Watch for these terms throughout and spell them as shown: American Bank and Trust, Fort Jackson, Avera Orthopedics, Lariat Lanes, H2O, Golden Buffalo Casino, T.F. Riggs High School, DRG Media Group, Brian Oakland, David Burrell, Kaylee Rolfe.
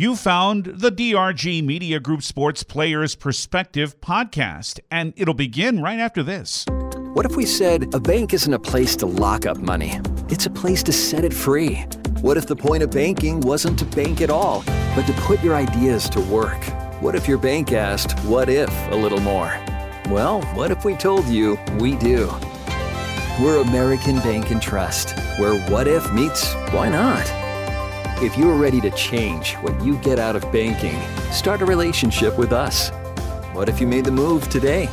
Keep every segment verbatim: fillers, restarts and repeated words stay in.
You found the D R G Media Group Sports Players Perspective podcast, and it'll begin right after this. What if we said a bank isn't a place to lock up money? It's a place to set it free. What if the point of banking wasn't to bank at all, but to put your ideas to work? What if your bank asked, what if, a little more? Well, what if we told you we do? We're American Bank and Trust, where what if meets why not? If you're ready to change what you get out of banking, start a relationship with us. What if you made the move today?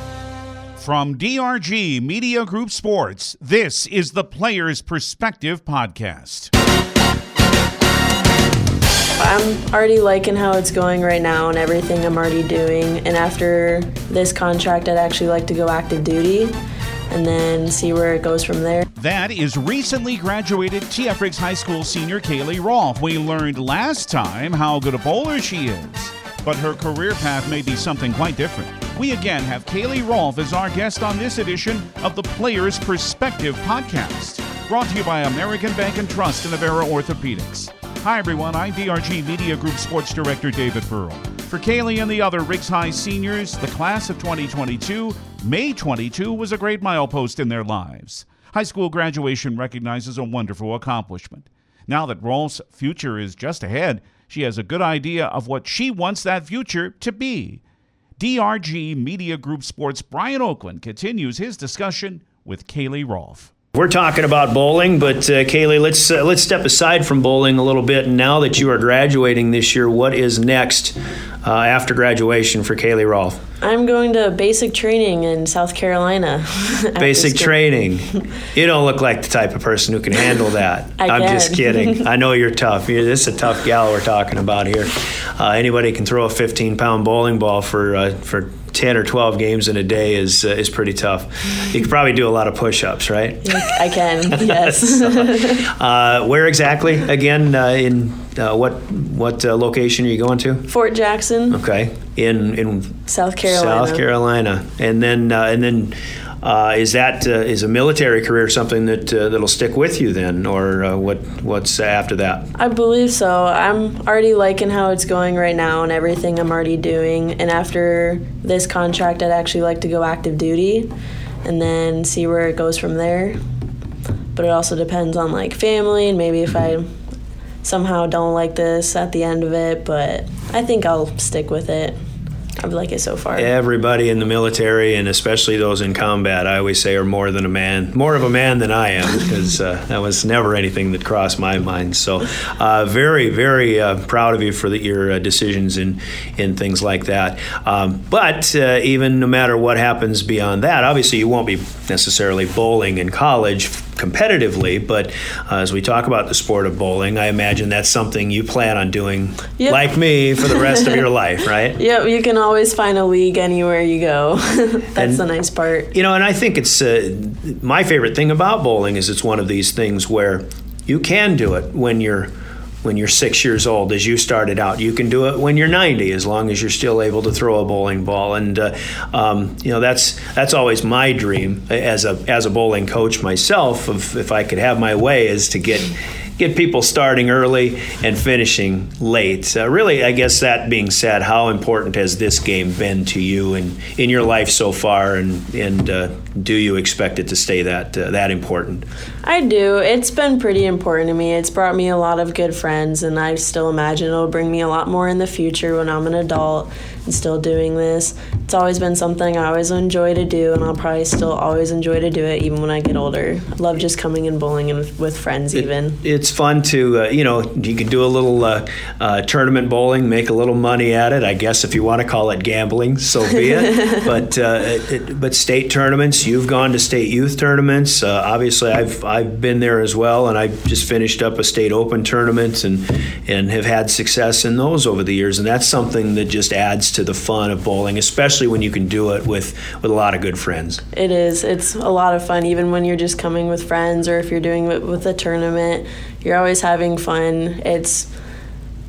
From D R G Media Group Sports, this is the Players Perspective Podcast. I'm already liking how it's going right now and everything I'm already doing. And after this contract, I'd actually like to go active duty and then see where it goes from there. That is recently graduated T F. Riggs High School senior Kaylee Rolfe. We learned last time how good a bowler she is, but her career path may be something quite different. We again have Kaylee Rolfe as our guest on this edition of the Players Perspective Podcast, brought to you by American Bank and Trust and Avera Orthopedics. Hi, everyone. I'm D R G Media Group Sports Director David Burrell. For Kaylee and the other Riggs High seniors, the class of twenty twenty-two, May twenty-second, was a great milepost in their lives. High school graduation recognizes a wonderful accomplishment. Now that Rolfe's future is just ahead, she has a good idea of what she wants that future to be. D R G Media Group Sports' Brian Oakland continues his discussion with Kaylee Rolfe. We're talking about bowling, but uh, Kaylee, let's uh, let's step aside from bowling a little bit. And now that you are graduating this year, what is next uh, after graduation for Kaylee Rolfe? I'm going to basic training in South Carolina. Basic training. You don't look like the type of person who can handle that. I I'm can. just kidding. I know you're tough. You're, this is a tough gal we're talking about here. Uh, anybody can throw a fifteen-pound bowling ball for uh, for. ten or twelve games in a day is uh, is pretty tough. You could probably do a lot of push-ups, right? I can, yes. so, uh, where exactly, again, uh, in uh, what what uh, location are you going to? Fort Jackson. Okay, in in South Carolina. South Carolina, and then uh, and then uh, is that uh, is a military career something that uh, that'll stick with you then, or uh, what what's after that? I believe so. I'm already liking how it's going right now and everything I'm already doing, and after this contract, I'd actually like to go active duty and then see where it goes from there. But it also depends on like family and maybe if I somehow don't like this at the end of it, but I think I'll stick with it. I like it so far. Everybody in the military, and especially those in combat, I always say are more than a man, more of a man than I am, because uh, that was never anything that crossed my mind. So uh, very, very uh, proud of you for the, your uh, decisions in, in things like that. Um, but uh, even no matter what happens beyond that, obviously you won't be necessarily bowling in college competitively, but uh, as we talk about the sport of bowling, I imagine that's something you plan on doing, yep. like me, for the rest of your life, right? Yep, you can always find a league anywhere you go. That's and, the nice part. You know, and I think it's uh, my favorite thing about bowling is it's one of these things where you can do it when you're when you're six years old, as you started out. You can do it when you're ninety, as long as you're still able to throw a bowling ball. And uh, um, you know, that's that's always my dream as a as a bowling coach myself. Of if I could have my way, is to get. Get people starting early and finishing late. Uh, really, I guess that being said, how important has this game been to you and in your life so far? And and uh, do you expect it to stay that uh, that important? I do. It's been pretty important to me. It's brought me a lot of good friends, and I still imagine it'll bring me a lot more in the future when I'm an adult and still doing this. It's always been something I always enjoy to do, and I'll probably still always enjoy to do it even when I get older. I love just coming and bowling and with friends it, even. It's It's fun to, uh, you know, you can do a little uh, uh, tournament bowling, make a little money at it. I guess if you want to call it gambling, so be it. But uh, it, it, but state tournaments, you've gone to state youth tournaments. Uh, obviously, I've I've been there as well, and I just finished up a state open tournament and and have had success in those over the years. And that's something that just adds to the fun of bowling, especially when you can do it with, with a lot of good friends. It is. It's a lot of fun, even when you're just coming with friends or if you're doing it with a tournament. You're always having fun. It's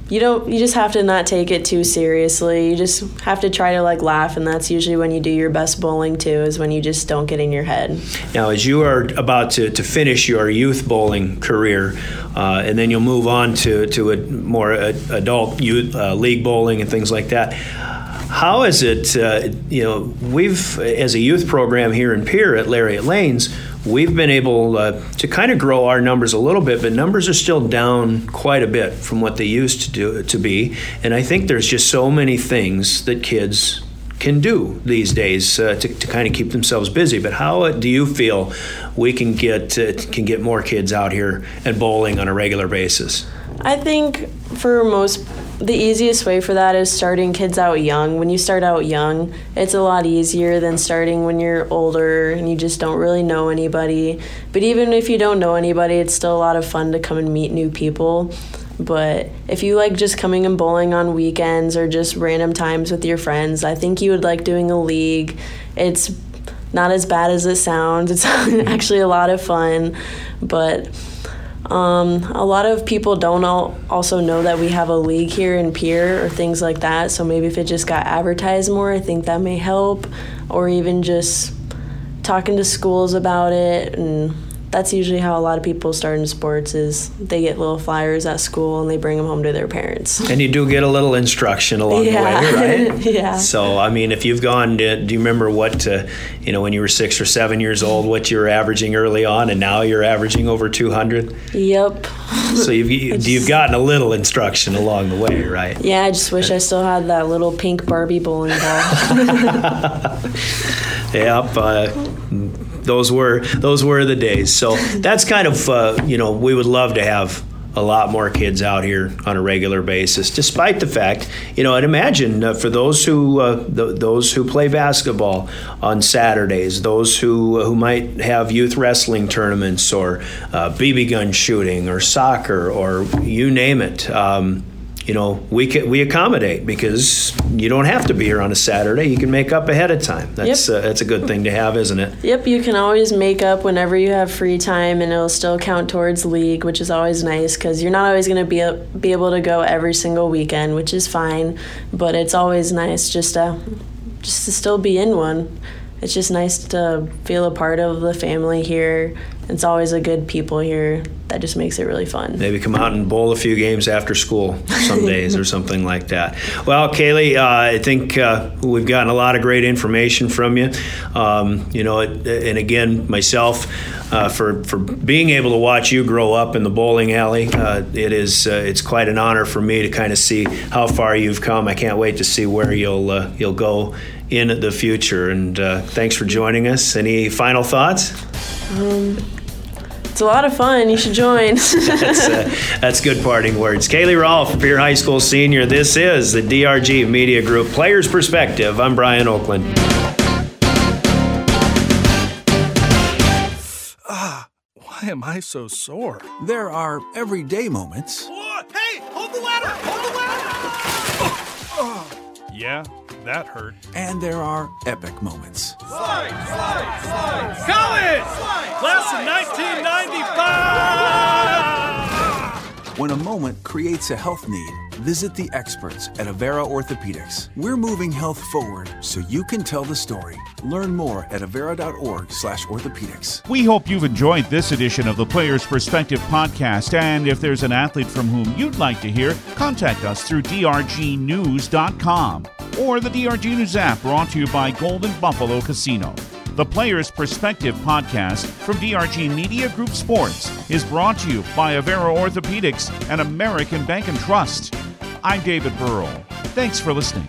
you don't, you just have to not take it too seriously. You just have to try to like laugh, and that's usually when you do your best bowling too, is when you just don't get in your head. Now, as you are about to, to finish your youth bowling career, uh, and then you'll move on to, to a more a, adult youth uh, league bowling and things like that, how is it, uh, you know, we've, as a youth program here in Pier at Lariat Lanes, we've been able uh, to kind of grow our numbers a little bit, but numbers are still down quite a bit from what they used to do, to be. And I think there's just so many things that kids can do these days uh, to, to kind of keep themselves busy. But how do you feel we can get uh, can get more kids out here and bowling on a regular basis? I think for most, the easiest way for that is starting kids out young. When you start out young, it's a lot easier than starting when you're older and you just don't really know anybody. But even if you don't know anybody, it's still a lot of fun to come and meet new people. But if you like just coming and bowling on weekends or just random times with your friends, I think you would like doing a league. It's not as bad as it sounds. It's actually a lot of fun, but Um, a lot of people don't all also know that we have a league here in Pier or things like that, so maybe if it just got advertised more, I think that may help, or even just talking to schools about it. And that's usually how a lot of people start in sports, is they get little flyers at school and they bring them home to their parents. And you do get a little instruction along yeah. the way, right? yeah. So, I mean, if you've gone, to, do you remember what, uh, you know, when you were six or seven years old, what you were averaging early on, and now you're averaging over two hundred? Yep. So you've, you, just, you've gotten a little instruction along the way, right? Yeah, I just wish I still had that little pink Barbie bowling ball. yep. Uh, Those were those were the days. So that's kind of, uh, you know, we would love to have a lot more kids out here on a regular basis, despite the fact, you know, I'd imagine uh, for those who uh, th- those who play basketball on Saturdays, those who uh, who might have youth wrestling tournaments or uh, B B gun shooting or soccer or you name it, um, you know, we can, we accommodate because you don't have to be here on a Saturday. You can make up ahead of time. That's yep. uh, that's a good thing to have, isn't it? Yep, you can always make up whenever you have free time, and it'll still count towards league, which is always nice because you're not always going to be a, be able to go every single weekend, which is fine. But it's always nice just to just to still be in one. It's just nice to feel a part of the family here. It's always a good people here. That just makes it really fun. Maybe come out and bowl a few games after school some days or something like that. Well, Kaylee, uh, I think uh, we've gotten a lot of great information from you. Um, you know, and again, myself, uh, for for being able to watch you grow up in the bowling alley, uh, it is uh, it's quite an honor for me to kind of see how far you've come. I can't wait to see where you'll uh, you'll go in the future. And uh, thanks for joining us. Any final thoughts? Um, it's a lot of fun. You should join. that's, uh, that's good parting words. Kaylee Rolfe, Pier High School senior. This is the D R G Media Group Players Perspective. I'm Brian Oakland. Ah, why am I so sore? There are everyday moments. What? Hey, hold the ladder! Hold the ladder! Oh, oh. Yeah. That hurt. And there are epic moments. Slide, slide, slide. College! Class of nineteen ninety-five! When a moment creates a health need, visit the experts at Avera Orthopedics. We're moving health forward so you can tell the story. Learn more at avera.org slash orthopedics. We hope you've enjoyed this edition of the Players Perspective podcast. And if there's an athlete from whom you'd like to hear, contact us through D R G news dot com or the D R G News app, brought to you by Golden Buffalo Casino. The Players Perspective podcast from D R G Media Group Sports is brought to you by Avera Orthopedics and American Bank and Trust. I'm David Burrell. Thanks for listening.